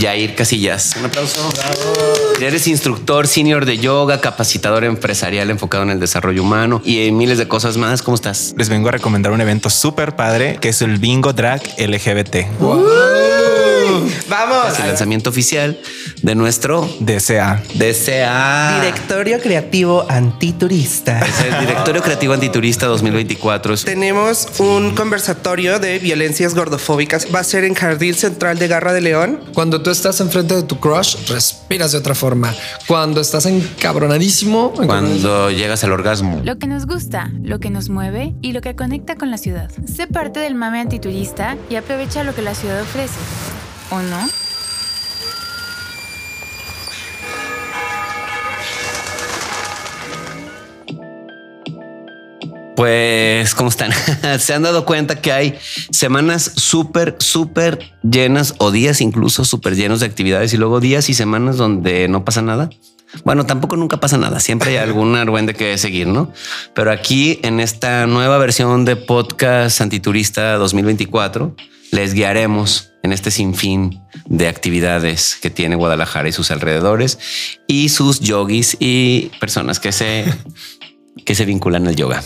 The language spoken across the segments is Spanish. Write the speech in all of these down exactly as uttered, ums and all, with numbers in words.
Jair Casillas. Un aplauso. Bravo. Eres instructor senior de yoga, capacitador empresarial enfocado en el desarrollo humano y en miles de cosas más. ¿Cómo estás? Les vengo a recomendar un evento súper padre que es el Bingo Drag L G B T. Wow. Vamos. Es el lanzamiento oficial de nuestro D C A. D C A. Directorio Creativo Antiturista. Es el Directorio Creativo Antiturista dos mil veinticuatro. Tenemos un conversatorio de violencias gordofóbicas. Va a ser en Jardín Central de Gara de León. Cuando tú estás enfrente de tu crush, respiras de otra forma. Cuando estás encabronadísimo. Cuando llegas al orgasmo. Lo que nos gusta, lo que nos mueve y lo que conecta con la ciudad. Sé parte del mame antiturista y aprovecha lo que la ciudad ofrece. ¿O no? Pues, ¿cómo están? Se han dado cuenta que hay semanas súper, súper llenas o días incluso súper llenos de actividades y luego días y semanas donde no pasa nada. Bueno, tampoco nunca pasa nada. Siempre hay algún argüende que seguir, ¿no? Pero aquí en esta nueva versión de Podcast Antiturista dos mil veinticuatro les guiaremos en este sinfín de actividades que tiene Guadalajara y sus alrededores y sus yogis y personas que se, que se vinculan al yoga.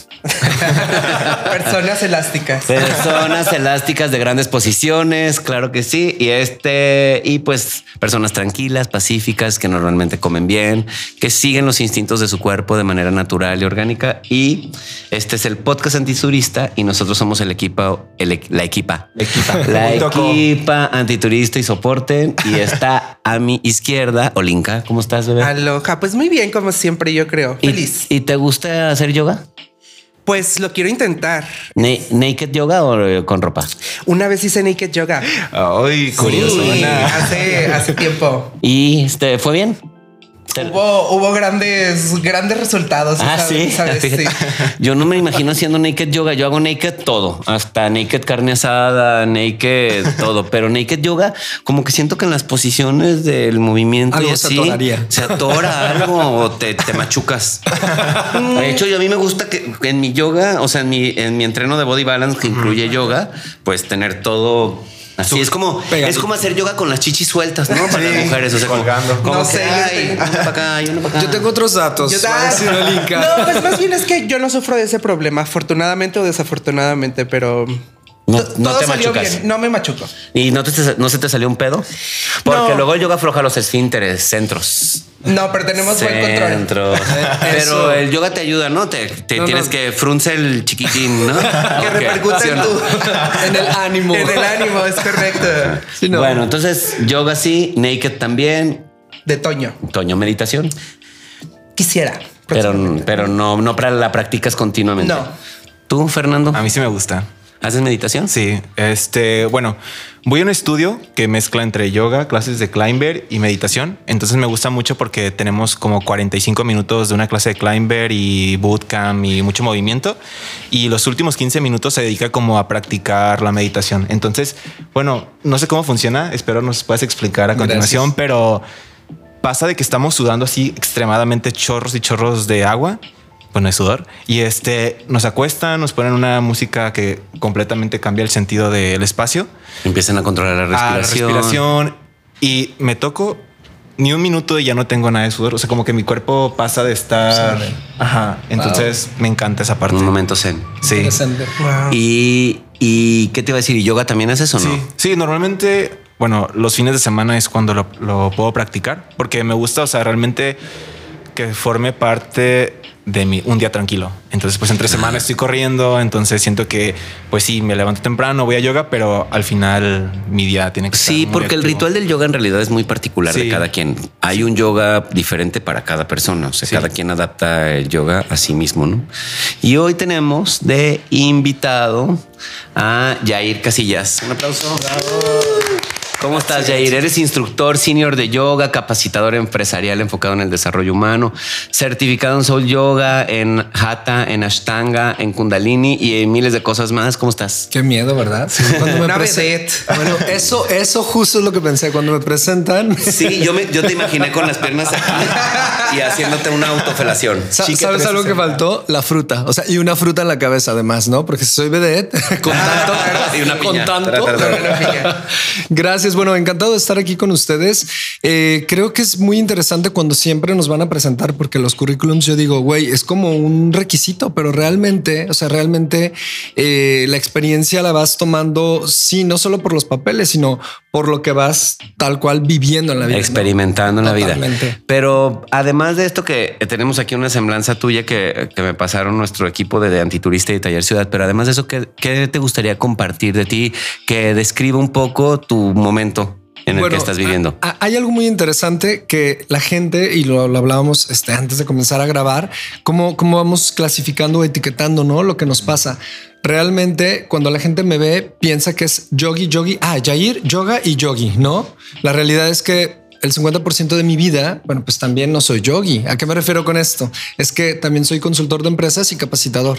Personas elásticas. Personas elásticas de grandes posiciones, claro que sí. Y este, y pues personas tranquilas, pacíficas, que normalmente comen bien, que siguen los instintos de su cuerpo de manera natural y orgánica. Y este es el Podcast Antiturista y nosotros somos el equipo, el, la equipa, equipa. la equipa antiturista y soporte. Y está a mi izquierda, Olinka. ¿Cómo estás, bebé? Aloha, pues muy bien, como siempre, yo creo. Feliz. ¿Y, y te gusta hacer yoga? Pues lo quiero intentar. Ne- ¿Naked yoga o con ropa? Una vez hice naked yoga. Ay, curioso. Sí, hace, hace tiempo. ¿Y este, fue bien? Hubo, hubo grandes, grandes resultados. Ah, ¿sabes? ¿Sí? ¿Sabes? Sí. Yo no me imagino haciendo naked yoga. Yo hago naked todo, hasta naked carne asada, naked todo, pero naked yoga como que siento que en las posiciones del movimiento algo y así, se atoraría. Se atora algo o te, te machucas. De hecho, yo a mí me gusta que en mi yoga, o sea, en mi, en mi entreno de body balance que incluye yoga, pues tener todo. Así es como, es como hacer yoga con las chichis sueltas, ¿no? Para sí, las mujeres, o sea, colgando. Como, no sé, hay uno para acá, hay uno para acá. Yo tengo otros datos. Yo no, pues más bien es que yo no sufro de ese problema, afortunadamente o desafortunadamente, pero no, no te machucas. Bien. No me machuco. ¿Y no, te, no se te salió un pedo? Porque no. Luego el yoga afloja los esfínteres, centros. No, pero tenemos Centro. buen control. Pero el yoga te ayuda, ¿no? Te, te no, tienes no. que frunce el chiquitín, ¿no? Que repercuta en, tu, en el ánimo. En el ánimo, es correcto. Sí, no. Bueno, entonces yoga sí, naked también. De Toño. Toño, meditación. Quisiera. Pero, pero no, no la practicas continuamente. No. ¿Tú, Fernando? A mí sí me gusta. ¿Haces meditación? Sí. Este, bueno, voy a un estudio que mezcla entre yoga, clases de climber y meditación. Entonces me gusta mucho porque tenemos como cuarenta y cinco minutos de una clase de climber y bootcamp y mucho movimiento. Y los últimos quince minutos se dedica como a practicar la meditación. Entonces, bueno, no sé cómo funciona. Espero nos puedas explicar a continuación, Gracias. pero pasa de que estamos sudando así extremadamente chorros y chorros de agua. Bueno, es sudor. Y este nos acuestan, nos ponen una música que completamente cambia el sentido del espacio. Empiezan a controlar la respiración. Ah, la respiración. Y me toco ni un minuto y ya no tengo nada de sudor. O sea, como que mi cuerpo pasa de estar. Sí. Ajá. Entonces wow. me encanta esa parte. Un momento zen. Sí. Interesante. Wow. Y, y qué te iba a decir? ¿Y yoga también haces o no? Sí. Sí, normalmente, bueno, los fines de semana es cuando lo, lo puedo practicar porque me gusta, o sea, realmente que forme parte de mi un día tranquilo. Entonces, pues entre semana estoy corriendo, entonces siento que, pues sí, me levanto temprano, voy a yoga, pero al final mi día tiene que ser. Sí, porque activo. El ritual del yoga en realidad es muy particular sí. de cada quien. Hay sí. un yoga diferente para cada persona, o sea, sí. cada quien adapta el yoga a sí mismo, ¿no? Y hoy tenemos de invitado a Jair Casillas. Un aplauso. Bravo. ¿Cómo estás, Jair? Eres instructor senior de yoga, capacitador empresarial enfocado en el desarrollo humano, certificado en Soul Yoga, en Hatha, en Ashtanga, en Kundalini y en miles de cosas más. ¿Cómo estás? Qué miedo, ¿verdad? Sí, cuando me presenté. Bueno, eso, eso justo es lo que pensé cuando me presentan. Sí, yo, me, yo te imaginé con las piernas aquí y haciéndote una autofelación. Sa- ¿Sabes algo que faltó? La fruta. O sea, y una fruta en la cabeza además, ¿no? Porque si soy vedette, con tanto... y una piña. Con tanto. Gracias bueno, encantado de estar aquí con ustedes. Eh, creo que es muy interesante cuando siempre nos van a presentar, porque los currículums, yo digo, güey, es como un requisito, pero realmente, o sea, realmente eh, la experiencia la vas tomando, sí, no solo por los papeles, sino por lo que vas tal cual viviendo en la vida. Experimentando, ¿no?, en totalmente la vida. Pero además de esto que tenemos aquí una semblanza tuya que, que me pasaron nuestro equipo de, de Antiturista y Taller Ciudad, pero además de eso, ¿qué, qué te gustaría compartir de ti? Que describa un poco tu momento en el bueno, que estás viviendo. Hay algo muy interesante que la gente, y lo, lo hablábamos este, antes de comenzar a grabar, cómo, cómo vamos clasificando o etiquetando, ¿no?, lo que nos pasa. Realmente, cuando la gente me ve, piensa que es yogi, yogi, ah, Jair, yoga y yogi, ¿no? La realidad es que el cincuenta por ciento de mi vida, bueno, pues también no soy yogi. ¿A qué me refiero con esto? Es que también soy consultor de empresas y capacitador.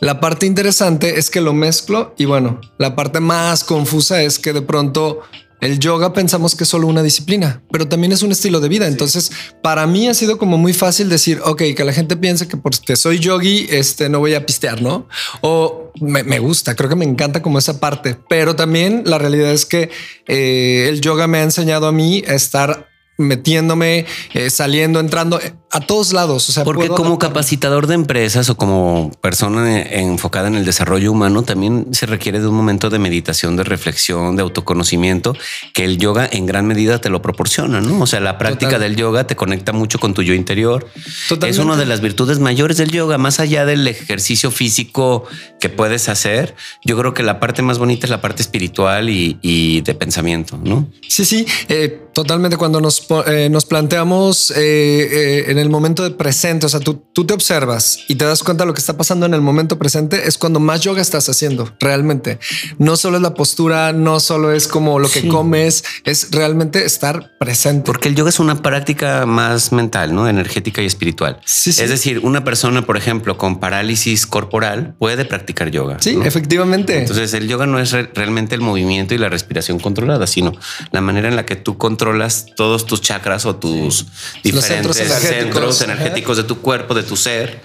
La parte interesante es que lo mezclo y bueno, la parte más confusa es que de pronto el yoga pensamos que es solo una disciplina, pero también es un estilo de vida. Sí. Entonces, para mí ha sido como muy fácil decir, ok, que la gente piense que porque soy yogi, este, no voy a pistear, ¿no? O me, me gusta, creo que me encanta como esa parte, pero también la realidad es que eh, el yoga me ha enseñado a mí a estar metiéndome, eh, saliendo, entrando a todos lados. O sea, porque como adaptarme capacitador de empresas o como persona enfocada en el desarrollo humano, también se requiere de un momento de meditación, de reflexión, de autoconocimiento que el yoga en gran medida te lo proporciona, ¿no? O sea, la práctica totalmente del yoga te conecta mucho con tu yo interior. Totalmente. Es una de las virtudes mayores del yoga, más allá del ejercicio físico que puedes hacer. Yo creo que la parte más bonita es la parte espiritual y, y de pensamiento, ¿no? Sí, sí, eh, totalmente. Cuando nos Eh, nos planteamos eh, eh, en el momento de presente, o sea, tú, tú te observas y te das cuenta de lo que está pasando en el momento presente, es cuando más yoga estás haciendo realmente. No solo es la postura, no solo es como lo que sí comes, es realmente estar presente. Porque el yoga es una práctica más mental, ¿no?, energética y espiritual. Sí, sí. Es decir, una persona, por ejemplo, con parálisis corporal puede practicar yoga. Sí, ¿no?, efectivamente. Entonces el yoga no es re- realmente el movimiento y la respiración controlada, sino la manera en la que tú controlas todos tus tus chakras o tus diferentes centros energéticos, centros energéticos de tu cuerpo, de tu ser,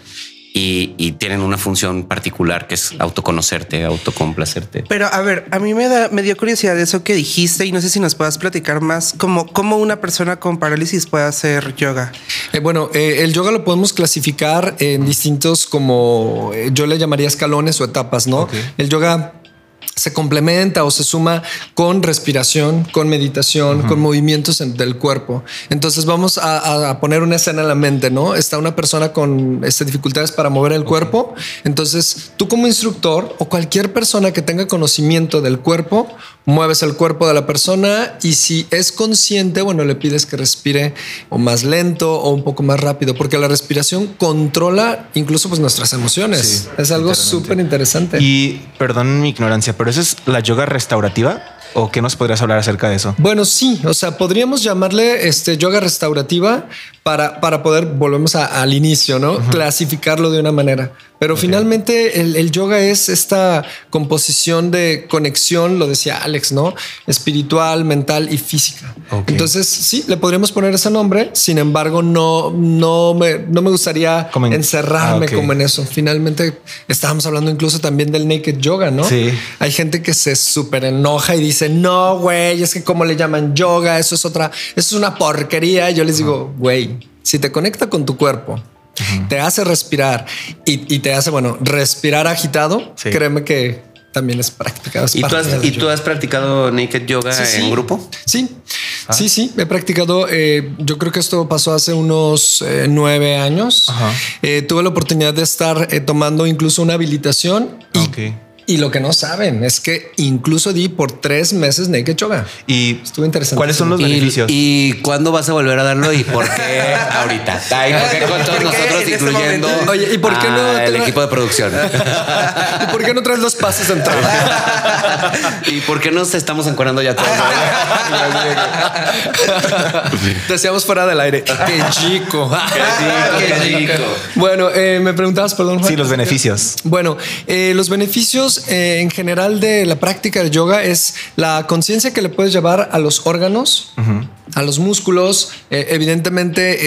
y, y tienen una función particular que es autoconocerte, autocomplacerte. Pero a ver, a mí me da, me dio curiosidad eso que dijiste y no sé si nos puedas platicar más como cómo una persona con parálisis puede hacer yoga. Eh, bueno, eh, el yoga lo podemos clasificar en distintos, como eh, yo le llamaría escalones o etapas, ¿no? Okay. El yoga se complementa o se suma con respiración, con meditación, uh-huh, con movimientos del cuerpo. Entonces vamos a, a poner una escena en la mente, ¿no? Está una persona con este, dificultades para mover el okay cuerpo. Entonces tú como instructor o cualquier persona que tenga conocimiento del cuerpo, mueves el cuerpo de la persona y si es consciente, bueno, le pides que respire o más lento o un poco más rápido, porque la respiración controla incluso pues nuestras emociones. Sí, es algo súper interesante. Y perdón mi ignorancia, pero ¿esa es la yoga restaurativa? ¿O qué nos podrías hablar acerca de eso? Bueno, sí, o sea, podríamos llamarle este yoga restaurativa para, para poder, volvemos a, al inicio, ¿no? Uh-huh. Clasificarlo de una manera. Pero okay, finalmente el, el yoga es esta composición de conexión, lo decía Alex, ¿no?, espiritual, mental y física. Okay. Entonces sí, le podríamos poner ese nombre. Sin embargo, no, no me, no me gustaría como en, encerrarme ah, okay, como en eso. Finalmente estábamos hablando incluso también del naked yoga, ¿no? Sí. Hay gente que se súper enoja y dice no, güey, es que como le llaman yoga, eso es otra, eso es una porquería. Yo les digo, güey, si te conecta con tu cuerpo, uh-huh, te hace respirar y, y te hace, bueno, respirar agitado. Sí. Créeme que también es practicado. Es ¿Y, tú has, ¿y tú has practicado naked yoga sí, en sí grupo? Sí, ah. sí, sí. He practicado. Eh, yo creo que esto pasó hace unos eh, nueve años. Eh, tuve la oportunidad de estar eh, tomando incluso una habilitación. Y okay. Y lo que no saben es que incluso di por tres meses naked yoga. Y estuvo interesante. ¿Cuáles son los beneficios? ¿Y, y cuándo vas a volver a darlo? ¿Y por qué ahorita? ¿Y por qué con todos nosotros, incluyendo este Oye, ¿y por qué no el tra- equipo de producción? ¿Y por qué no traes los pasos en todo? ¿Y por qué nos estamos encuadrando ya todos? Decíamos fuera del aire. Qué chico. Qué chico. Qué chico. Bueno, eh, me preguntabas, perdón, Juan. Sí, los beneficios. Bueno, eh, los beneficios en general de la práctica de yoga es la conciencia que le puedes llevar a los órganos, uh-huh, a los músculos. Eh, evidentemente,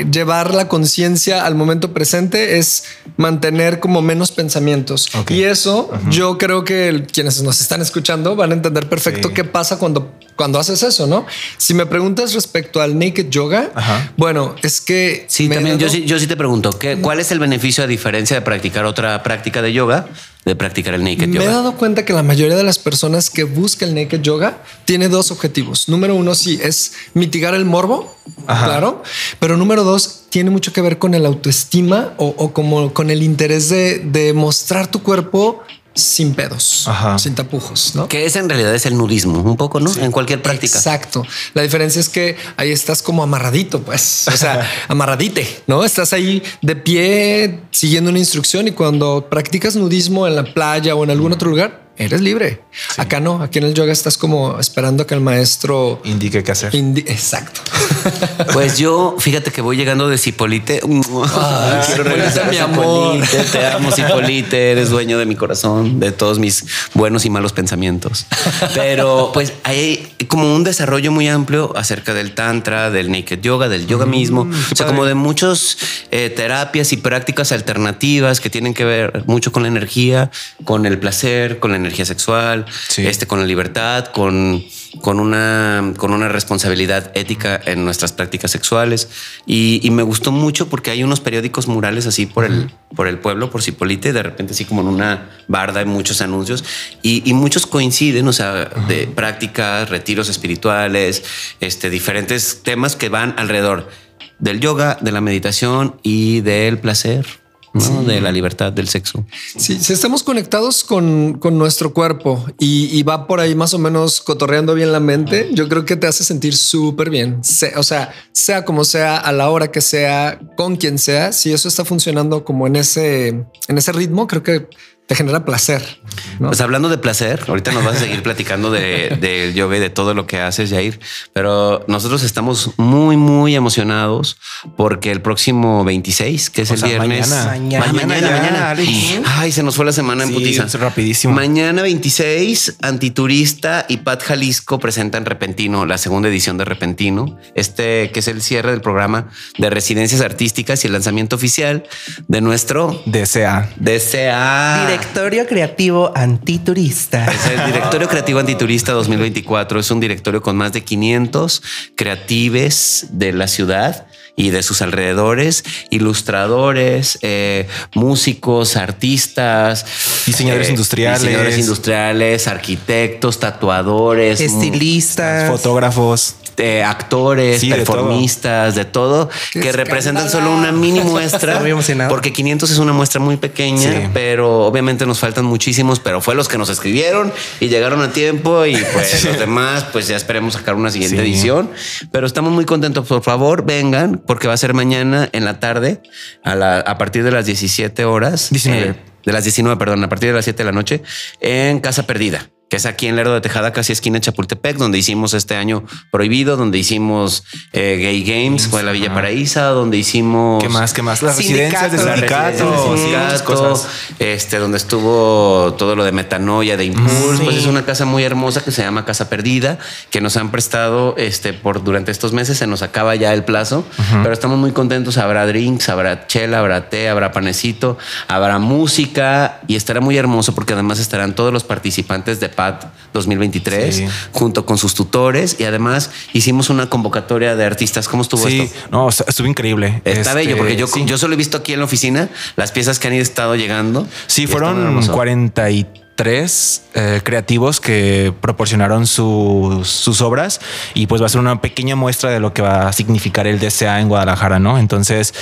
eh, llevar la conciencia al momento presente es mantener como menos pensamientos. Okay. Y eso, uh-huh. yo creo que el, quienes nos están escuchando van a entender perfecto sí. qué pasa cuando, cuando haces eso, ¿no? Si me preguntas respecto al naked yoga, ajá. bueno, es que... Sí, también yo sí, yo sí te pregunto, ¿qué, ¿cuál es el beneficio a diferencia de practicar otra práctica de yoga? De practicar el naked yoga. Me he dado cuenta que la mayoría de las personas que buscan el naked yoga tiene dos objetivos. Número uno, sí, es mitigar el morbo, ajá. claro. Pero número dos, tiene mucho que ver con el autoestima o, o como con el interés de, de mostrar tu cuerpo sin pedos, ajá. sin tapujos, ¿no? Que es en realidad es el nudismo, un poco, ¿no? Sí. En cualquier práctica. Exacto. La diferencia es que ahí estás como amarradito, pues, o sea, amarradite, ¿no? Estás ahí de pie siguiendo una instrucción, y cuando practicas nudismo en la playa o en algún otro lugar, eres libre. Sí. Acá no, aquí en el yoga estás como esperando a que el maestro indique qué hacer. Indi- Exacto. Pues yo, fíjate que voy llegando de Zipolite. Ah, Quiero regresar a mi amor. Zipolite. Te amo, Zipolite. Eres dueño de mi corazón, de todos mis buenos y malos pensamientos. Pero pues hay como un desarrollo muy amplio acerca del tantra, del naked yoga, del yoga mm, mismo. O sea, como de muchas eh, terapias y prácticas alternativas que tienen que ver mucho con la energía, con el placer, con la energía. energía sexual, sí. este, con la libertad, con, con, una, con una responsabilidad ética en nuestras prácticas sexuales. Y, y me gustó mucho porque hay unos periódicos murales así por el, uh-huh. por el pueblo, por Zipolite, de repente así como en una barda hay muchos anuncios y, y muchos coinciden, o sea, uh-huh. de prácticas, retiros espirituales, este, diferentes temas que van alrededor del yoga, de la meditación y del placer. ¿No? Sí. De la libertad del sexo. Sí, si estamos conectados con, con nuestro cuerpo y, y va por ahí más o menos cotorreando bien la mente, yo creo que te hace sentir súper bien. O sea, sea como sea, a la hora que sea, con quien sea, si eso está funcionando como en ese, en ese ritmo, creo que te genera placer, ¿no? Pues hablando de placer, ahorita nos vas a seguir platicando de, de yoga y de todo lo que haces, Jair, pero nosotros estamos muy, muy emocionados porque el próximo veintiséis, que es o el sea, viernes. Mañana, mañana, mañana. mañana, mañana. Ay, se nos fue la semana sí, en putiza. Es rapidísimo. Mañana veintiséis, Antiturista y P A D Jalisco presentan Repentino, la segunda edición de Repentino, este que es el cierre del programa de residencias artísticas y el lanzamiento oficial de nuestro D C A. D C A. Directo. Directorio Creativo Antiturista. Es el Directorio Creativo Antiturista dos mil veinticuatro. Es un directorio con más de quinientos creatives de la ciudad y de sus alrededores, ilustradores, eh, músicos, artistas, diseñadores eh, industriales, diseñadores industriales, arquitectos, tatuadores, estilistas, fotógrafos, eh, actores, sí, performistas, de todo, de todo que escándalo. Representan solo una mini muestra, porque quinientos es una muestra muy pequeña, sí. pero obviamente nos faltan muchísimos, pero fue los que nos escribieron y llegaron a tiempo y pues sí. los demás, pues ya esperemos sacar una siguiente sí. edición, pero estamos muy contentos. Por favor, vengan, porque va a ser mañana en la tarde a, la, a partir de las diecisiete horas, diecinueve. Eh, de las diecinueve, perdón, a partir de las siete de la noche en Casa Perdida, que es aquí en Lerdo de Tejada, casi esquina Chapultepec, donde hicimos este año prohibido, donde hicimos eh, Gay Games, fue la Villa Paraísa, donde hicimos... ¿Qué más? ¿Qué más? Las residencias de sindicato, sindicato, este, donde estuvo todo lo de Metanoia, de Impulse. Sí. Pues es una casa muy hermosa que se llama Casa Perdida, que nos han prestado este, por durante estos meses, se nos acaba ya el plazo, uh-huh. pero estamos muy contentos. Habrá drinks, habrá chela, habrá té, habrá panecito, habrá música y estará muy hermoso porque además estarán todos los participantes de P A D dos mil veintitrés sí. junto con sus tutores y además hicimos una convocatoria de artistas. ¿Cómo estuvo sí, esto? No, estuvo increíble. Está este, bello porque yo, sí. yo solo he visto aquí en la oficina las piezas que han estado llegando. Sí, fueron cuarenta y tres eh, creativos que proporcionaron sus, sus obras y pues va a ser una pequeña muestra de lo que va a significar el D C A en Guadalajara, ¿no? Entonces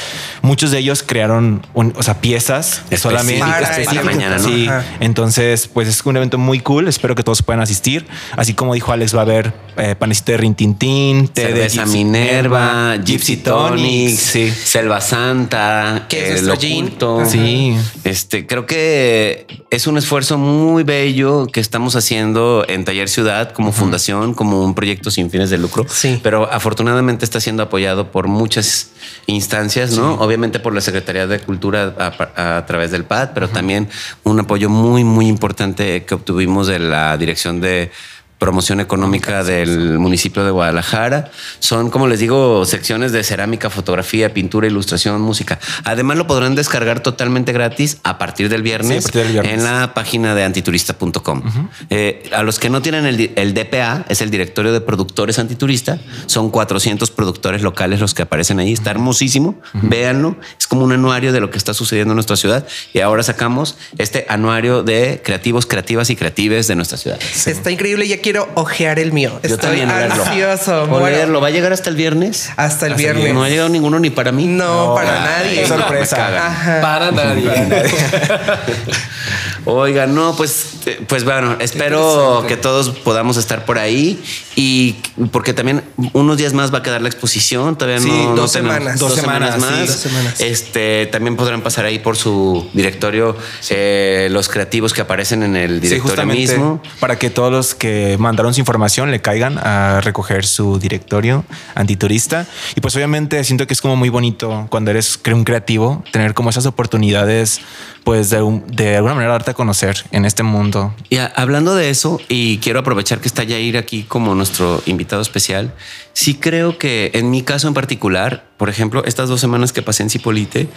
muchos de ellos crearon un, o sea, piezas solamente para mañana, ¿no? Sí, entonces pues es un evento muy cool, espero que todos puedan asistir. Así como dijo Alex, va a haber eh, panecito de Rintintín, té de Gypsy Minerva, Gypsy Tonics, sí. Selva Santa, que es el oculto. Sí, este, creo que es un esfuerzo muy muy bello que estamos haciendo en Taller Ciudad como fundación, como un proyecto sin fines de lucro, sí. pero afortunadamente está siendo apoyado por muchas instancias, ¿no? Sí. Obviamente por la Secretaría de Cultura a, a través del P A D, pero ajá. también un apoyo muy, muy importante que obtuvimos de la dirección de promoción económica del municipio de Guadalajara. Son, como les digo, secciones de cerámica, fotografía, pintura, ilustración, música. Además, lo podrán descargar totalmente gratis a partir del viernes, sí, a partir del viernes. en la página de antiturista punto com. Uh-huh. eh, a los que no tienen el, el D P A, es el Directorio de Productores Antiturista. Son cuatrocientos productores locales los que aparecen ahí. Está hermosísimo. Uh-huh. Véanlo. Es como un anuario de lo que está sucediendo en nuestra ciudad. Y ahora sacamos este anuario de creativos, creativas y creatives de nuestra ciudad. Sí. Está increíble. Ya quiero ojear el mío. Yo estoy ansioso. Bueno. ¿Va a llegar hasta el viernes? Hasta el hasta viernes. No ha llegado ninguno ni para mí. No, no para ah, nadie. Qué sorpresa. Para nadie. Para nadie. Oiga, no, pues, pues bueno, espero que todos podamos estar por ahí, y porque también unos días más va a quedar la exposición. Todavía sí, no. Dos, no semanas, dos, dos semanas. Semanas más. Sí, dos semanas. Este, también podrán pasar ahí por su directorio, sí, eh, los creativos que aparecen en el directorio sí, mismo. Para que todos los que mandaron su información le caigan a recoger su directorio antiturista. Y pues obviamente siento que es como muy bonito cuando eres un creativo tener como esas oportunidades, pues de, un, de alguna manera darte a conocer en este mundo. Y a, hablando de eso, y quiero aprovechar que está Jair aquí como nuestro invitado especial, sí creo que en mi caso en particular, por ejemplo, estas dos semanas que pasé en Zipolite,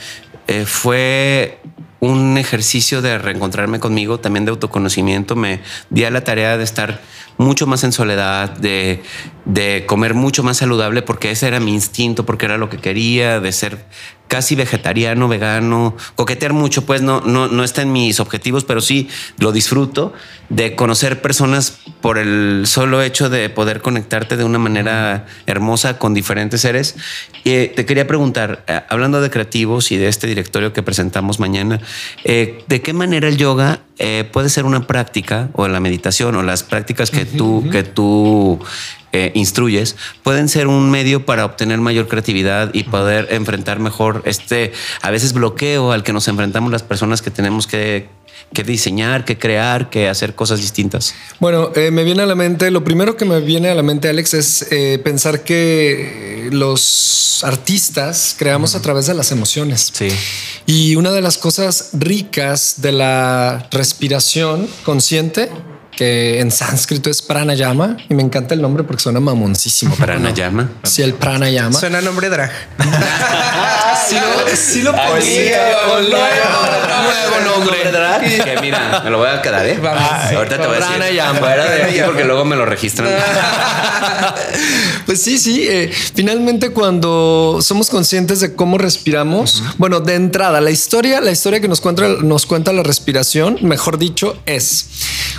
eh, fue un ejercicio de reencontrarme conmigo, también de autoconocimiento. Me di a la tarea de estar mucho más en soledad, de, de comer mucho más saludable, porque ese era mi instinto, porque era lo que quería, de ser casi vegetariano, vegano, coquetear mucho, pues no, no, no está en mis objetivos, pero sí lo disfruto, de conocer personas por el solo hecho de poder conectarte de una manera hermosa con diferentes seres. Eh, te quería preguntar, hablando de creativos y de este directorio que presentamos mañana, eh, ¿de qué manera el yoga eh, puede ser una práctica, o la meditación o las prácticas que uh-huh, tú, uh-huh. que tú Eh, instruyes, pueden ser un medio para obtener mayor creatividad y poder enfrentar mejor este a veces bloqueo al que nos enfrentamos las personas que tenemos que, que diseñar, que crear, que hacer cosas distintas? Bueno, eh, me viene a la mente, lo primero que me viene a la mente, Alex, es eh, pensar que los artistas creamos uh-huh. a través de las emociones. Sí. Y una de las cosas ricas de la respiración consciente, que en sánscrito es pranayama, y me encanta el nombre porque suena mamoncísimo. ¿Pranayama? No. Sí, el pranayama. Suena nombre drag. Sí, lo, sí lo ponía. Sí, nuevo, nuevo, nuevo nombre drag. Que mira, me lo voy a quedar, ¿eh? Vamos. Ah, ahorita te voy a decir. Pranayama. Fuera de aquí porque luego me lo registran. Pues sí, sí. Eh, finalmente, cuando somos conscientes de cómo respiramos, uh-huh. bueno, de entrada, la historia, la historia que nos cuenta, nos cuenta la respiración, mejor dicho, es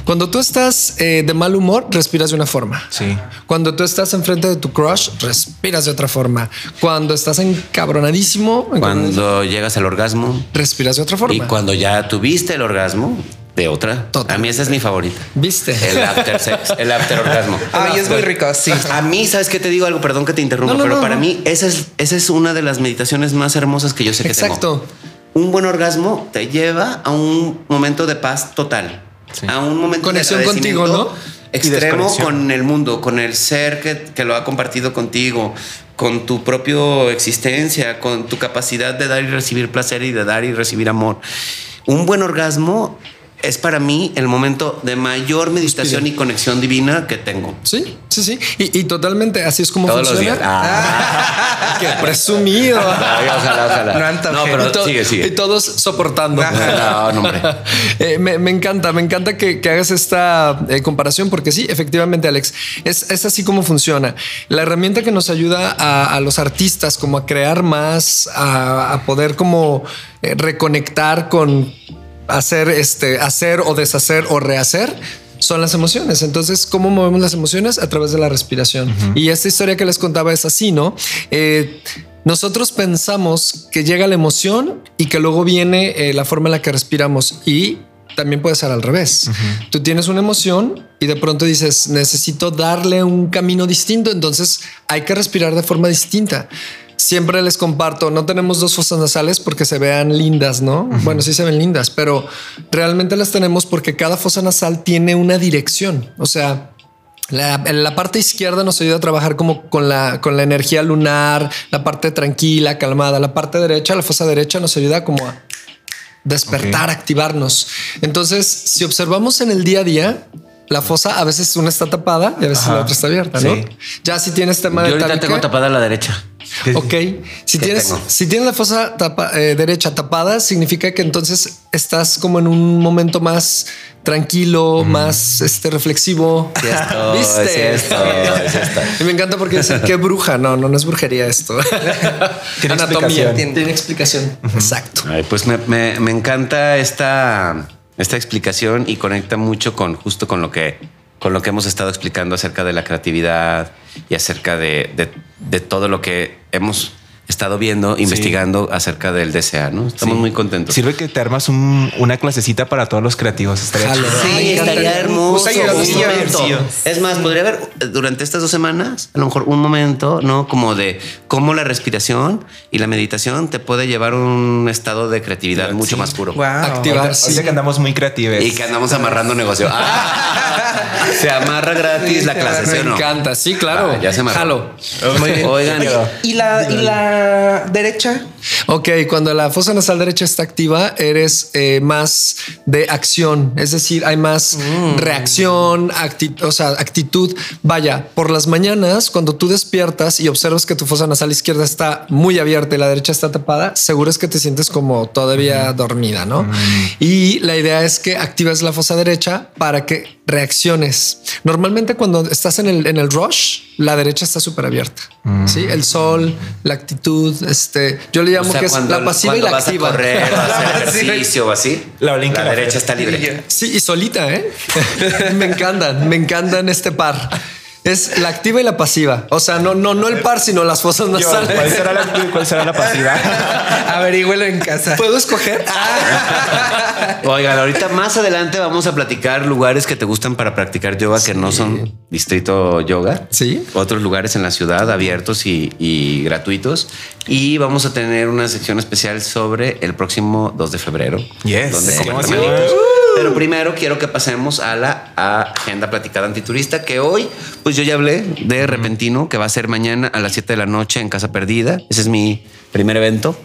cuando tú estás eh, de mal humor, respiras de una forma. Sí. Cuando tú estás enfrente de tu crush, respiras de otra forma. Cuando estás encabronadísimo, encabronadísimo, cuando llegas al orgasmo, respiras de otra forma. Y cuando ya tuviste el orgasmo, de otra. Total. A mí esa es mi favorita. ¿Viste? El after sex, el after orgasmo. Ay, es muy rico, sí. A mí, ¿sabes qué te digo? Algo, perdón que te interrumpa, no, no, pero no, para no. mí esa es, esa es una de las meditaciones más hermosas que yo sé que Exacto. tengo. Exacto. Un buen orgasmo te lleva a un momento de paz total. Sí. A un momento conexión de contigo, ¿no? Extremo con el mundo, con el ser que, que lo ha compartido contigo, con tu propia existencia, con tu capacidad de dar y recibir placer y de dar y recibir amor. Un buen orgasmo es para mí el momento de mayor meditación y conexión divina que tengo. Sí, sí, sí. Y, y totalmente así es como todos funciona. Los días. Ah, ¡qué presumido! Ojalá, ojalá. No, no, pero y to- sigue, sigue. Y todos soportando. No, no, hombre. eh, me, me encanta, me encanta que, que hagas esta eh, comparación, porque sí, efectivamente, Alex, es, es así como funciona. La herramienta que nos ayuda a, a los artistas como a crear más, a, a poder como eh, reconectar con hacer este hacer o deshacer o rehacer son las emociones. Entonces, ¿cómo movemos las emociones? A través de la respiración. Uh-huh. Y esta historia que les contaba es así, ¿no? Eh, nosotros pensamos que llega la emoción y que luego viene eh, la forma en la que respiramos, y también puede ser al revés. Uh-huh. Tú tienes una emoción y de pronto dices, necesito darle un camino distinto, entonces hay que respirar de forma distinta. Siempre les comparto, no tenemos dos fosas nasales porque se vean lindas, ¿no? Uh-huh. Bueno, sí se ven lindas, pero realmente las tenemos porque cada fosa nasal tiene una dirección. O sea, la, la parte izquierda nos ayuda a trabajar como con la, con la energía lunar, la parte tranquila, calmada. La parte derecha, la fosa derecha, nos ayuda como a despertar, okay, activarnos. Entonces, si observamos en el día a día, la fosa a veces una está tapada y a veces, ajá, la otra está abierta, ¿no? Sí. Ya si tienes tema de... Yo ahorita tengo tapada a la derecha. Ok. Si tienes, tengo? si tienes la fosa tapa, eh, derecha tapada, significa que entonces estás como en un momento más tranquilo, mm. más este reflexivo. Sí estoy, ¿viste? Sí estoy, sí estoy. Y me encanta porque dicen qué bruja. No, no, no es brujería esto. Tiene anatomía. Tiene, tiene explicación. Uh-huh. Exacto. Ay, pues me, me, me encanta esta... esta explicación y conecta mucho con justo con lo que con lo que hemos estado explicando acerca de la creatividad y acerca de, de, de todo lo que hemos estado viendo, investigando, sí, acerca del D C A, ¿no? Estamos, sí, muy contentos. Sirve que te armas un, una clasecita para todos los creativos. Estaría sí, Ay, estaría hermoso. Es más, podría haber durante estas dos semanas, a lo mejor un momento, ¿no? Como de cómo la respiración y la meditación te puede llevar a un estado de creatividad, sí, mucho más puro. Wow. Activar. Sí. O sea que andamos muy creativos. Y que andamos amarrando negocio. Ah, se amarra gratis, sí, la clase. Me, ¿sí, me no? encanta. Sí, claro. Ah, ya se amarró. Okay. Oigan. Y la... Y la derecha. Ok, cuando la fosa nasal derecha está activa, eres eh, más de acción, es decir, hay más mm. reacción, actitud, o sea, actitud. Vaya, por las mañanas, cuando tú despiertas y observas que tu fosa nasal izquierda está muy abierta y la derecha está tapada, seguro es que te sientes como todavía mm. dormida, ¿no? Mm. Y la idea es que actives la fosa derecha para que reacciones. Normalmente cuando estás en el, en el rush, la derecha está súper abierta. Mm. Sí, el sol, la actitud, este, yo le llamo, o sea, que es la pasiva y la vas activa. A correr, vas a hacer ejercicio o así. La, Olinka, la derecha está libre. Sí, y solita, ¿eh? Me encantan, me encantan este par. Es la activa y la pasiva. O sea, no, no, no el par, sino las fosas nasales. ¿Cuál será la activa y cuál será la pasiva? Averígüelo en casa. ¿Puedo escoger? Ah. Oigan, ahorita más adelante vamos a platicar lugares que te gustan para practicar yoga, sí, que no son Distrito Yoga. Sí. Otros lugares en la ciudad abiertos y, y gratuitos. Y vamos a tener una sección especial sobre el próximo dos de febrero. Yes. Donde Pero primero quiero que pasemos a la agenda platicada antiturista, que hoy, pues yo ya hablé de Repentino, que va a ser mañana a las siete de la noche en Casa Perdida. Ese es mi primer evento.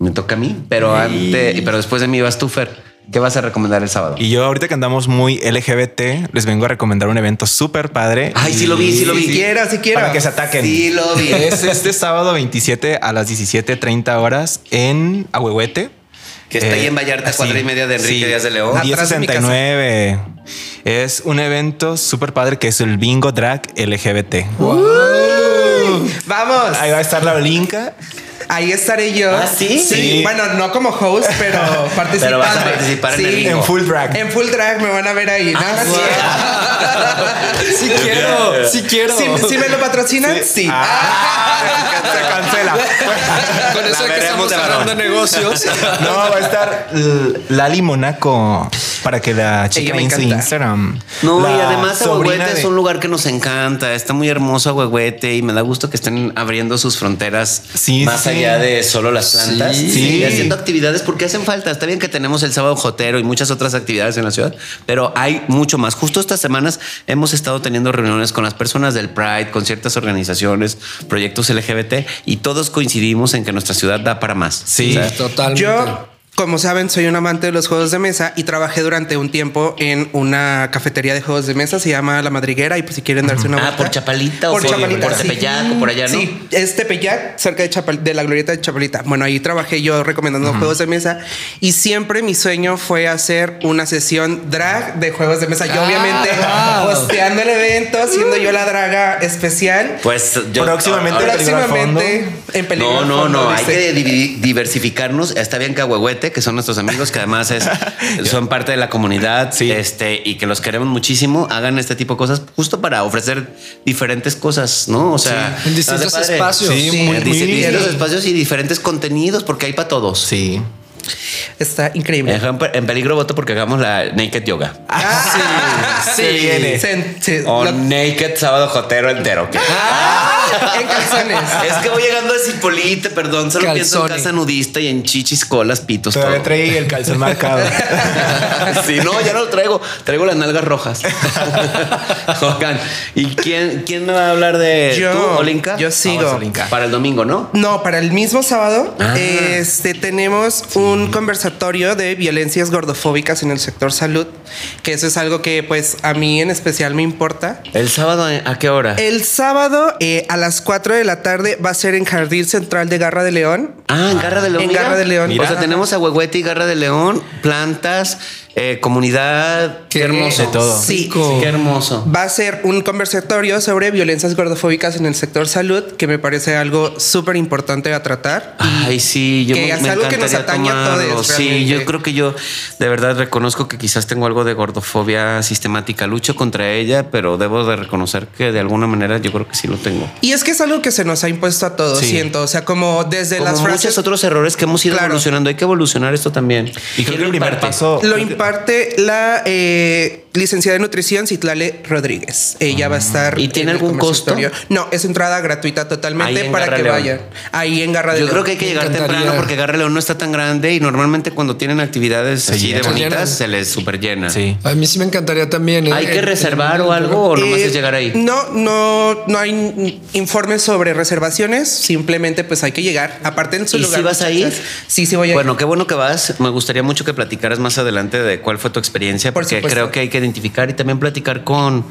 Me toca a mí, pero antes, pero después de mí vas tú, Fer. ¿Qué vas a recomendar el sábado? Y yo ahorita que andamos muy L G B T, les vengo a recomendar un evento súper padre. Ay, sí lo vi, sí lo vi. Si quiera, si quiera. Para que se ataquen. Sí lo vi. Es este sábado veintisiete a las diecisiete treinta horas en Ahuehuete. Que está eh, ahí en Vallarta, así, cuadra y media de Enrique, sí, Díaz de León. diez sesenta y nueve. Es un evento súper padre que es el bingo drag L G B T. Wow. Uh, ¡Vamos! Ahí va a estar la Olinka. Ahí estaré yo. ¿Ah, sí? Sí, sí. Bueno, no como host, pero participante. Pero vas a participar en, sí, el bingo. En full drag. En full drag me van a ver ahí. Ah, no, wow. Sí. Si quiero, si quiero. Si, si me lo patrocinan, sí. sí. Ah, ah, se cancela. Con eso es que estamos hablando de negocios. No, va a estar Lali Monaco para que la chequen en su Instagram. No, la y además Ahuehuete de... es un lugar que nos encanta. Está muy hermoso Ahuehuete y me da gusto que estén abriendo sus fronteras, sí, más, sí, allá de solo las plantas, sí, sí, y haciendo actividades porque hacen falta. Está bien que tenemos el sábado jotero y muchas otras actividades en la ciudad, pero hay mucho más. Justo estas semanas hemos estado teniendo reuniones con las personas del Pride, con ciertas organizaciones, proyectos L G B T y todos coincidimos en que nuestra ciudad da para más. Sí, o sea, totalmente. Yo, como saben, soy un amante de los juegos de mesa y trabajé durante un tiempo en una cafetería de juegos de mesa, se llama La Madriguera, y pues si quieren darse una vuelta. Ah, por Chapalita, por, o Chapalita, por Tepeyac, sí, o por allá, ¿no? Sí, es Tepeyac, cerca de, Chapal, de la glorieta de Chapalita. Bueno, ahí trabajé yo recomendando, uh-huh, juegos de mesa y siempre mi sueño fue hacer una sesión drag de juegos de mesa. Yo, ah, obviamente, wow, hosteando el evento, siendo yo la draga especial. Pues yo próximamente, próximamente en peligro. No, no, fondo, no, dice, hay que dividir, diversificarnos. Está bien que Ahuehuete, que son nuestros amigos, que además es, son parte de la comunidad, sí, este, y que los queremos muchísimo, hagan este tipo de cosas justo para ofrecer diferentes cosas, ¿no? O sea, sí, en distintos espacios. Sí, sí, muy, en muy distintos espacios y diferentes contenidos, porque hay para todos. Sí. Está increíble. En peligro voto porque hagamos la naked yoga. Ah, sí, sí, sí. Se, se, o lo... naked sábado jotero entero. ¿Qué? Ah. En calzones. Es que voy llegando a Zipolite, perdón. Solo calzones. Pienso en casa nudista y en chichis, colas, pitos. Todavía traí el calzón marcado. Sí, no, ya no lo traigo. Traigo las nalgas rojas. Oigan, ¿y quién, quién me va a hablar de yo, tú, Olinka? Yo sigo. Oh, Olinka. Para el domingo, ¿no? No, para el mismo sábado. Ah, este, tenemos sí. un conversatorio de violencias gordofóbicas en el sector salud, que eso es algo que pues a mí en especial me importa. ¿El sábado a qué hora? El sábado eh, a las cuatro de la tarde va a ser en Jardín Central de Gara de León. Ah, en Gara de León. En mira, Gara de León. Mira. O sea, tenemos Ahuehuete y Gara de León, plantas, eh, comunidad. Qué hermoso eh, todo. Sí, sí, qué hermoso. Va a ser un conversatorio sobre violencias gordofóbicas en el sector salud, que me parece algo súper importante a tratar. Ay, sí, yo que me, es me algo que nos atañe a todos. Sí, realmente. Yo creo que yo de verdad reconozco que quizás tengo algo de gordofobia sistemática. Lucho contra ella, pero debo de reconocer que de alguna manera yo creo que sí lo tengo. Y es que es algo que se nos ha impuesto a todos, sí. siento. O sea, como desde como las frases... muchos otros errores que hemos ido claro. evolucionando. Hay que evolucionar esto también. Y creo que lo imparte, pasó. Lo imparte la eh, licenciada en nutrición, Citlali Rodríguez. Ella ah. va a estar... ¿Y tiene algún costo? No, es entrada gratuita totalmente para Gara que León. Vayan. Ahí en Gara de León. Yo creo que hay que llegar temprano porque Gara de León no está tan grande y normalmente cuando tienen actividades se así llena. De bonitas se les super llena. Sí. A mí sí me encantaría también. ¿Hay el, que el, reservar el, o algo o nomás eh, es llegar ahí? No, no, no hay informes sobre reservaciones. Simplemente pues hay que llegar. Aparte en su ¿Y lugar. ¿Y si vas a ir? Sí, sí voy a bueno, ir. Bueno, qué bueno que vas. Me gustaría mucho que platicaras más adelante de cuál fue tu experiencia porque Por creo que hay que identificar y también platicar con...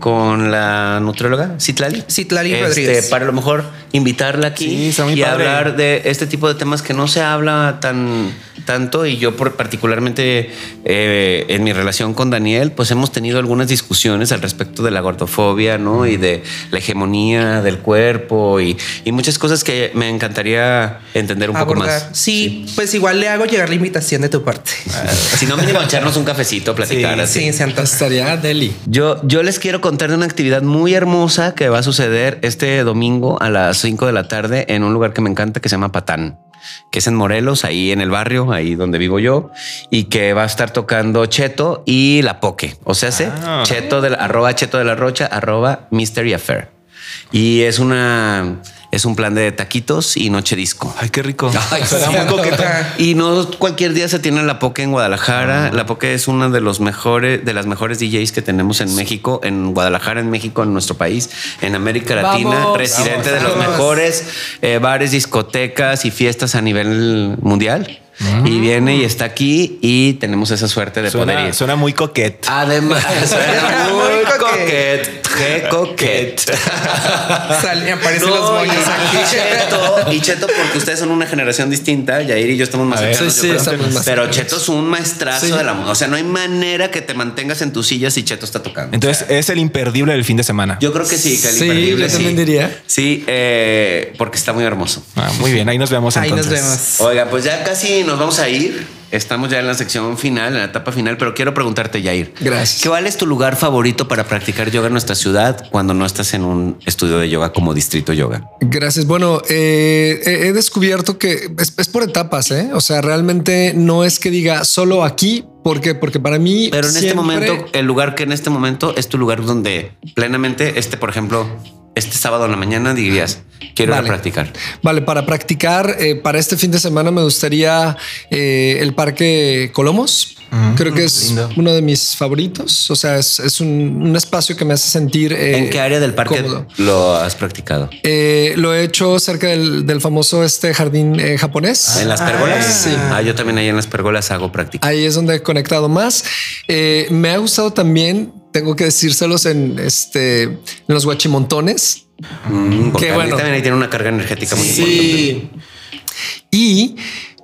con la nutrióloga Citlali Citlali este, Rodríguez para a lo mejor invitarla aquí sí, y padre. Hablar de este tipo de temas que no se habla tan tanto y yo por, particularmente eh, en mi relación con Daniel pues hemos tenido algunas discusiones al respecto de la gordofobia, ¿no? Mm. Y de la hegemonía del cuerpo y, y muchas cosas que me encantaría entender un Abordar. Poco más sí, sí, pues igual le hago llegar la invitación de tu parte ah, si no mínimo echarnos un cafecito platicar sí, así sí, se antoja. Estaría deli. Yo, yo les quiero contar de una actividad muy hermosa que va a suceder este domingo a las cinco de la tarde en un lugar que me encanta que se llama Patán, que es en Morelos, ahí en el barrio, ahí donde vivo yo, y que va a estar tocando Cheto y la Poke, o sea, se ah, Cheto de la, arroba Cheto de la Rocha, arroba Mystery Affair. Y es una... es un plan de taquitos y noche disco. Ay, qué rico. Ay, será muy coqueta. Y no cualquier día se tiene la Poke en Guadalajara. La Poke es una de los mejores, de las mejores D Js que tenemos en México, en Guadalajara, en México, en nuestro país, en América Latina, vamos, residente vamos, de los vamos. mejores eh, bares, discotecas y fiestas a nivel mundial. Mm. Y viene y está aquí y tenemos esa suerte de suena, poder ir. Suena muy coquet. Además, suena muy coquet. Qué coquet. Salen, aparecen no, los bollos aquí. Cheto, y Cheto, porque ustedes son una generación distinta. Jair y yo estamos más cercanos. Sí, sí, estamos más pero cercanos. Cheto es un maestrazo sí. de la moda. O sea, no hay manera que te mantengas en tus sillas si Cheto está tocando. Entonces, es el imperdible del fin de semana. Yo creo que sí, que el sí, imperdible. Yo también sí. diría. Sí, eh, porque está muy hermoso. Ah, muy bien, ahí nos vemos entonces. Ahí nos vemos. Oiga, pues ya casi nos vamos a ir. Estamos ya en la sección final, en la etapa final, pero quiero preguntarte, Jair. Gracias. ¿Cuál es tu lugar favorito para practicar yoga en nuestra ciudad cuando no estás en un estudio de yoga como Distrito Yoga? Gracias. Bueno, eh, he descubierto que es, es por etapas, ¿eh? O sea, realmente no es que diga solo aquí. ¿Por qué? Porque para mí. Pero en siempre... este momento, el lugar que en este momento es tu lugar donde plenamente, este, por ejemplo, este sábado en la mañana dirías, quiero vale. ir a practicar. Vale, para practicar, eh, para este fin de semana me gustaría eh, el Parque Colomos. Uh-huh. Creo que es lindo. Uno de mis favoritos. O sea, es, es un, un espacio que me hace sentir eh, ¿en qué área del parque cómodo. Lo has practicado? Eh, lo he hecho cerca del, del famoso este jardín eh, japonés. ¿En las pérgolas? Ah, sí. Ah, yo también ahí en las pérgolas hago práctica. Ahí es donde he conectado más. Eh, me ha gustado también... tengo que decírselos en este en los guachimontones. Mm, que bueno, también ahí tiene una carga energética muy sí. importante. Y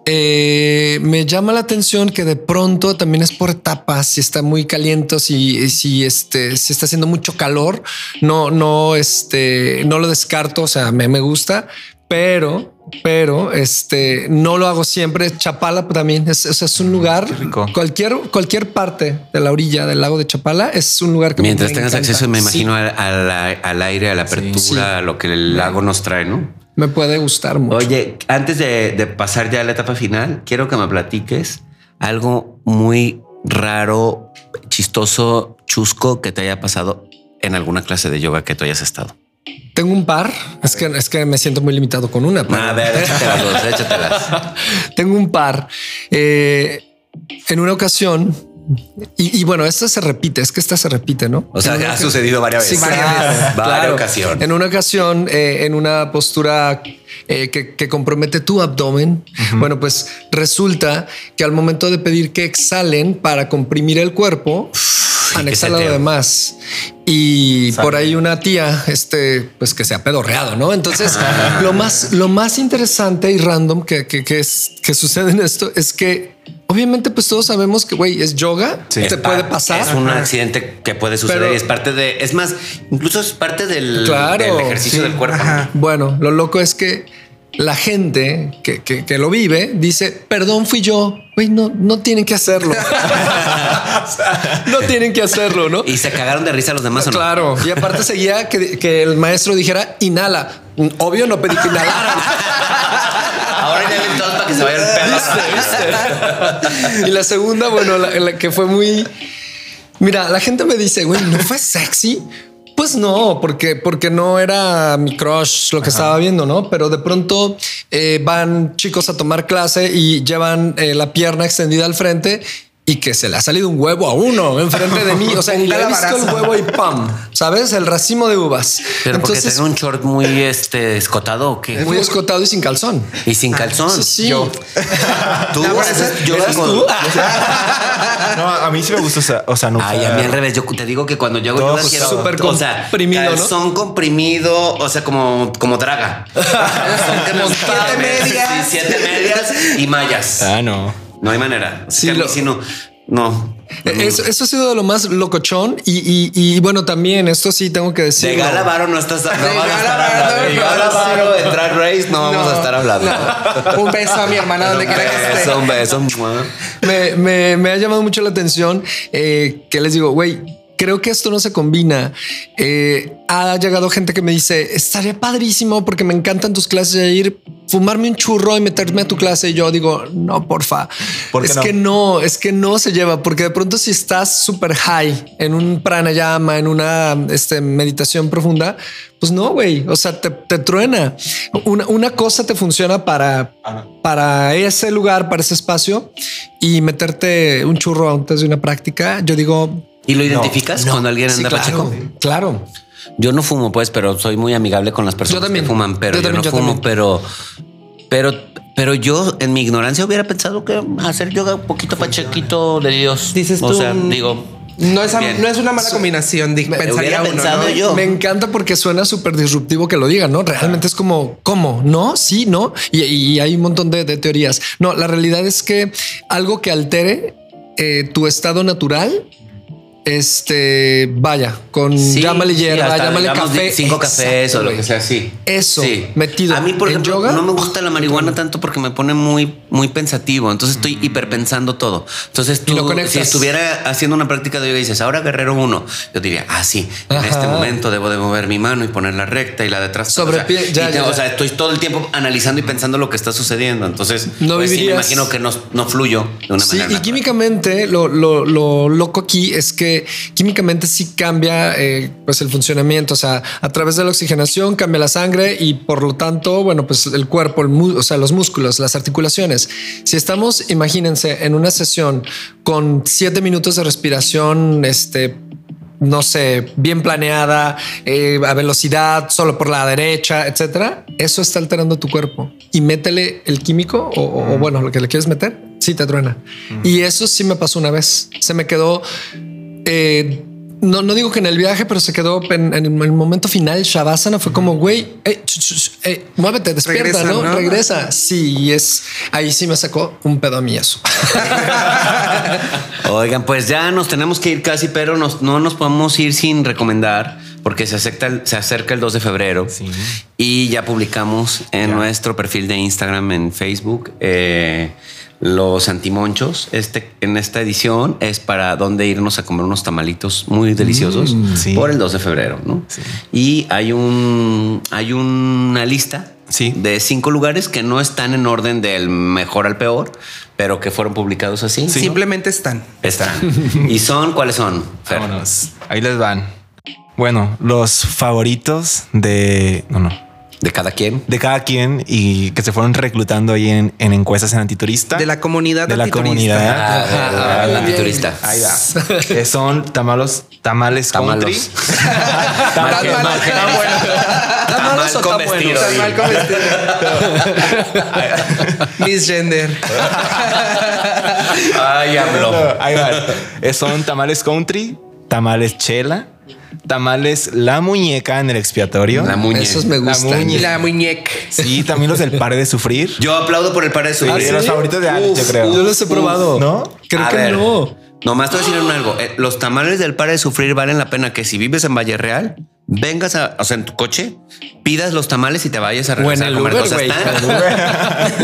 eh, me llama la atención que de pronto también es por etapas. Si está muy caliente, si, si este, si está haciendo mucho calor, no, no, este, no lo descarto. O sea, me, me gusta, pero. Pero este no lo hago siempre. Chapala también es, o sea, es un lugar cualquier cualquier parte de la orilla del lago de Chapala es un lugar que mientras me tengas encanta. Acceso me imagino sí. al, al, al aire, a la apertura, sí, sí. a lo que el lago nos trae, ¿no? Me puede gustar mucho. Oye, antes de, de pasar ya a la etapa final, quiero que me platiques algo muy raro, chistoso, chusco que te haya pasado en alguna clase de yoga que tú hayas estado. Tengo un par. Es que, es que me siento muy limitado con una. Pero... A ver, échatelas dos, échatelas. Tengo un par. Eh, en una ocasión, y, y bueno, esta se repite, es que esta se repite, ¿no? O sea, ya ha sucedido varias veces. Sí, varias veces. Claro. Varias ocasiones. En una ocasión, eh, en una postura eh, que, que compromete tu abdomen, uh-huh. Bueno, pues resulta que al momento de pedir que exhalen para comprimir el cuerpo... Anexa lo demás. Y Sabe. por ahí una tía, este, pues que se ha pedorreado, ¿no? Entonces, lo más, lo más interesante y random que, que, que, es, que sucede en esto es que obviamente, pues todos sabemos que, güey, es yoga, sí, te puede pasar. Es un accidente que puede suceder, pero, y es parte de, es más, incluso es parte del, claro, del ejercicio, sí, del cuerpo. Ajá. Bueno, lo loco es que la gente que, que, que lo vive dice, perdón, fui yo. Güey, no, no tienen que hacerlo. No tienen que hacerlo, ¿no? Y se cagaron de risa los demás, ¿o no? Claro. Y aparte seguía que, que el maestro dijera, inhala. Obvio, no pedí que inhalaran. Ahora ya todos para que se vayan pedos. ¿Viste? ¿Viste? Y la segunda, bueno, la, la que fue muy... Mira, la gente me dice, güey, ¿no fue sexy? Pues no, porque, porque no era mi crush lo que, ajá, estaba viendo, ¿no? Pero de pronto eh, van chicos a tomar clase y llevan eh, la pierna extendida al frente y que se le ha salido un huevo a uno enfrente de mí. O sea, ni le he visto el huevo y pam, ¿sabes? El racimo de uvas. Pero entonces, porque tengo un short muy este, escotado o qué? Muy escotado y sin calzón. Y sin calzón. Sí, sí. Yo. ¿Tú? No, yo ¿Tú? Con... ¿Tú? No, a mí sí me gusta. O sea, o sea nunca. Ay, a mí al revés. Yo te digo que cuando yo hago yoga, pues, súper o sea, comprimido, calzón, ¿no? Comprimido, o sea, como, como draga. Son siete medias. Sí, siete medias y mallas. Ah, no. No hay manera. Sí, lo, sí, no, no, eso, eso ha sido de lo más locochón. Y, y, y bueno, también esto sí tengo que decir. De Gala Varo no estás. No de vamos Gala a estar Varo, hablando. De Gala Varo, de Drag Race, no vamos no, a estar hablando. No. Un beso a mi hermana, donde quiera que esté. Un beso, un beso. Me, me, me ha llamado mucho la atención eh, que les digo, güey, creo que esto no se combina. Eh, ha llegado gente que me dice, estaría padrísimo porque me encantan tus clases, de ir fumarme un churro y meterme a tu clase. Y yo digo, no, porfa. ¿Por qué no? que no, es que no se lleva, porque de pronto si estás súper high en un pranayama, en una este, meditación profunda, pues no, güey. O sea, te, te truena. Una, una cosa te funciona para, para ese lugar, para ese espacio, y meterte un churro antes de una práctica. Yo digo... ¿Y lo identificas no, cuando no. alguien anda sí, claro, pacheco? Claro. Yo no fumo, pues, pero soy muy amigable con las personas que fuman, pero yo, yo también, no yo fumo, también. pero, pero, pero yo en mi ignorancia hubiera pensado que hacer yoga un poquito pachequito de Dios. Dices tú, o sea, digo. No es, no es una mala combinación, me, pensaría uno, pensado ¿no? yo. Me encanta porque suena súper disruptivo que lo digan, ¿no? Realmente es como, ¿cómo? ¿No? Sí, ¿no? Y, y hay un montón de, de teorías. No, la realidad es que algo que altere eh, tu estado natural... Este vaya con sí, llámale hierba, sí, llámale café, cinco cafés exacto, o lo que sea. Sí, eso sí. Metido. A mí, por ejemplo, yoga, no me gusta la marihuana tanto porque me pone muy, muy pensativo. Entonces estoy mm. hiperpensando todo. Entonces tú, si estuviera haciendo una práctica de yoga y dices ahora guerrero uno, yo diría, ah, sí, en Ajá. este momento debo de mover mi mano y ponerla recta y la detrás. Sobre o sea, pie, ya, ya, tengo, ya. O sea, estoy todo el tiempo analizando y pensando lo que está sucediendo. Entonces, no pues, sí, me imagino que no, no fluyo de una sí, manera. Sí, y natural. Químicamente lo, lo, lo loco aquí es que químicamente sí cambia eh, pues el funcionamiento, o sea, a través de la oxigenación cambia la sangre y por lo tanto, bueno, pues el cuerpo, el mu- o sea, los músculos, las articulaciones. Si estamos, imagínense, en una sesión con siete minutos de respiración, este, no sé, bien planeada, eh, a velocidad, solo por la derecha, etcétera, eso está alterando tu cuerpo. Y métele el químico o, o bueno, lo que le quieres meter, sí te truena. Mm. Y eso sí me pasó una vez. Se me quedó... Eh, no, no digo que en el viaje, pero se quedó en, en el momento final. Shavasana fue como, güey, hey, hey, muévete, despierta, regresa, ¿no? ¿no? Regresa. Sí, y es ahí sí me sacó un pedo a mí eso. Oigan, pues ya nos tenemos que ir casi, pero nos, no nos podemos ir sin recomendar porque se, acepta, se acerca el dos de febrero sí. y ya publicamos en ya. nuestro perfil de Instagram, en Facebook, eh, los antimonchos. Este, en esta edición es para dónde irnos a comer unos tamalitos muy deliciosos mm, sí. por el dos de febrero, ¿no? Sí. Y hay un hay una lista sí. de cinco lugares que no están en orden del mejor al peor, pero que fueron publicados así. Sí. Simplemente están. Están. ¿Y son cuáles son, Fer? Vámonos. Ahí les van. Bueno, los favoritos de... No, no. De cada quien. De cada quien y que se fueron reclutando ahí en, en encuestas en Antiturista. De la comunidad. De la comunidad. Ah, ah, ah, antiturista. Ahí va. Que son tamales, tamales, tamales. country. Tamales. Tamales con vestido. Tamal con vestido. Misgender. Ay, hablo. Ahí va. Son tamales country, tamales chela, tamales La Muñeca en el expiatorio. La muñeca. Esos me gustan. La, muñe. La muñeca. Sí, también los del Para de Sufrir. Yo aplaudo por el Para de Sufrir. ¿Sí? Los favoritos de Alex, yo creo. Yo los he probado. Uf, ¿no? Creo a que ver. no. Nomás te voy a decir algo. Los tamales del Para de Sufrir valen la pena que si vives en Valle Real, vengas a, o sea, en tu coche, pidas los tamales y te vayas a regresar a comer. Uber, cosas wey, tan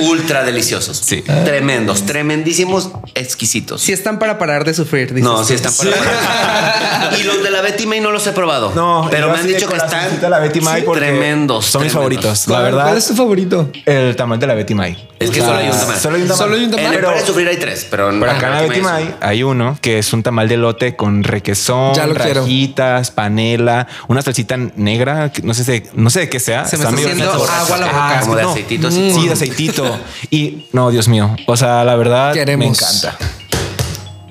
ultra deliciosos. Sí. Tremendos, tremendísimos, exquisitos. Si están para parar de sufrir. Dices no, si están para sí. parar. Y los de la Betty May no los he probado. No, pero me han dicho que están la Betty May sí, tremendos. Son tremendos. Mis favoritos. La verdad. ¿Cuál es tu favorito? El tamal de la Betty May. Es que o sea, solo hay un tamal. Solo hay un tamal. Solo hay un tamal. En el Para de Sufrir hay tres, pero en acá en la Betty May hay uno que es un tamal de elote con requesón, rajitas, panela, unas salsita negra, no sé, de, no sé de qué sea. Se me está haciendo agua a la boca. Ah, como de aceitito. No. Sí, de aceitito. Y no, Dios mío. O sea, la verdad, queremos. Me encanta.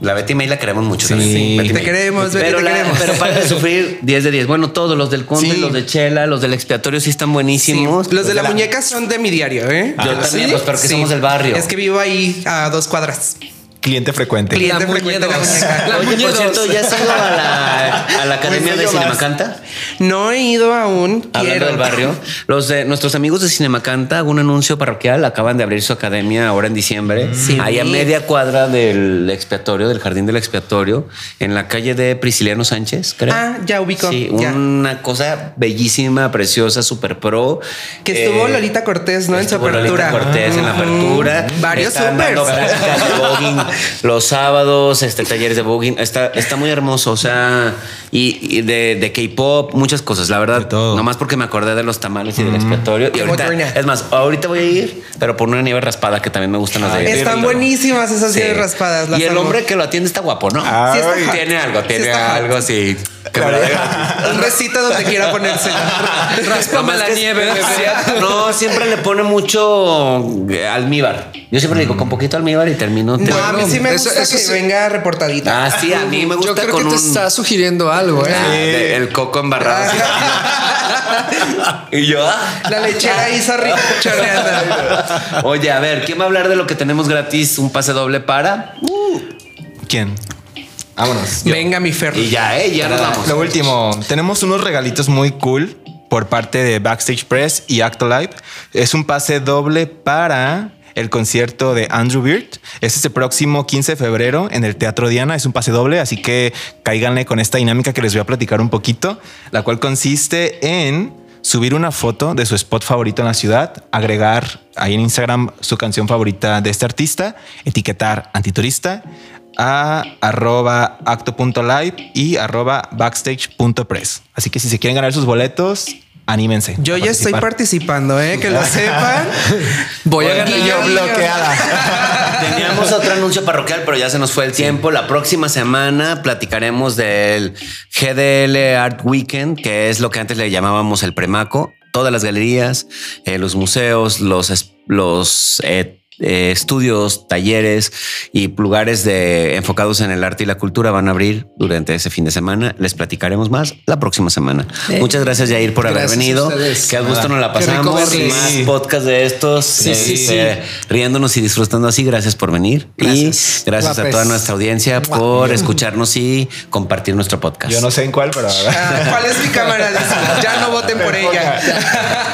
La Betty May la queremos mucho. Sí, sí. Betty te May. Queremos, Betty, pero te la, queremos. Pero Para de Sufrir, diez de diez. Bueno, todos los del Conde, sí. Los de Chela, los del Expiatorio sí están buenísimos. Sí. Los, los de, de la, la Muñeca son de mi diario, ¿eh? Yo ah, también, ¿sí? Los porque sí. Somos del barrio. Es que vivo ahí a dos cuadras. Cliente frecuente. Cliente la frecuente. La muñeca. La Oye, muñeca. Por cierto, ¿ya has ido a la, a la Academia de Cinemacanta? No he ido aún. Hablando del barrio, los de nuestros amigos de Cinemacanta, un anuncio parroquial, acaban de abrir su academia ahora en diciembre. Sí. Ahí a media cuadra del expiatorio, del jardín del expiatorio, en la calle de Prisciliano Sánchez, creo. Ah, ya ubicó. Sí, ya. Una cosa bellísima, preciosa, super pro. Que estuvo eh, Lolita Cortés, ¿no? En su apertura. Lolita Cortés ah, en la apertura. Uh, varios supers. Los sábados, este talleres de voguing, está, está muy hermoso. O sea, y, y de, de K-pop, muchas cosas. La verdad, nomás porque me acordé de los tamales y mm. del expiatorio. Y ahorita, es más, ahorita voy a ir, pero por una nieve raspada que también me gustan las de Están buenísimas esas sí. nieves raspadas. Las y el amo. Hombre que lo atiende está guapo, ¿no? Ay, sí está tiene algo, tiene sí algo, sí. Un besito donde quiera ponerse. Raspame la nieve. No, siempre le pone mucho almíbar. Yo siempre mm. le digo con poquito almíbar y termino. No, te... a mí sí me gusta eso, eso que sí. venga reportadita. Ah, sí, a mí me gusta. Yo creo con que te un... está sugiriendo algo, ¿eh? Ah, de, el coco embarrado. Y yo, la lechera ahí está rica. Oye, a ver, ¿quién va a hablar de lo que tenemos gratis? Un pase doble para. Uh. ¿Quién? Vámonos. Yo. Venga, mi Fer. Y ya, eh, ya nos vamos. Lo último, tenemos unos regalitos muy cool por parte de Backstage Press y Actolive. Es un pase doble para el concierto de Andrew Bird. Es este próximo quince de febrero en el Teatro Diana. Es un pase doble, así que cáiganle con esta dinámica que les voy a platicar un poquito, la cual consiste en subir una foto de su spot favorito en la ciudad, agregar ahí en Instagram su canción favorita de este artista, etiquetar Antiturista, a arroba acto punto live y arroba backstage punto press. Así que si se quieren ganar sus boletos, anímense. Yo ya participar. Estoy participando, ¿eh? Que lo sepan. Voy a ganar yo bloqueada. Teníamos otro anuncio parroquial, pero ya se nos fue el sí. tiempo. La próxima semana platicaremos del G D L Art Weekend, que es lo que antes le llamábamos el Premaco. Todas las galerías, eh, los museos, los... los eh, Eh, estudios, talleres y lugares de, enfocados en el arte y la cultura van a abrir durante ese fin de semana. Les platicaremos más la próxima semana. Eh. Muchas gracias, Jair, por gracias haber venido. Que al gusto nos la pasamos. Y más podcast de estos. Sí, eh, sí, sí. Eh, riéndonos y disfrutando así. Gracias por venir. Gracias. Y gracias Guapes. A toda nuestra audiencia por escucharnos y compartir nuestro podcast. Yo no sé en cuál, pero... Ah, ¿cuál es mi cámara? Ya no voten por ella.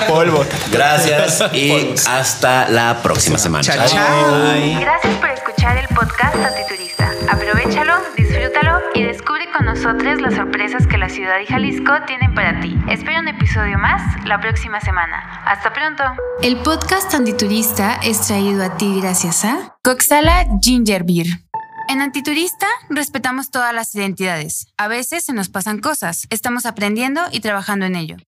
Polvo. Gracias y Polvos. Hasta la próxima semana. Chao. Chao. Gracias por escuchar el podcast Antiturista. Aprovechalo, disfrútalo y descubre con nosotros las sorpresas que la ciudad y Jalisco tienen para ti. Espera un episodio más la próxima semana. Hasta pronto. El podcast Antiturista es traído a ti gracias a Coxala Ginger Beer. En Antiturista respetamos todas las identidades. A veces se nos pasan cosas. Estamos aprendiendo y trabajando en ello.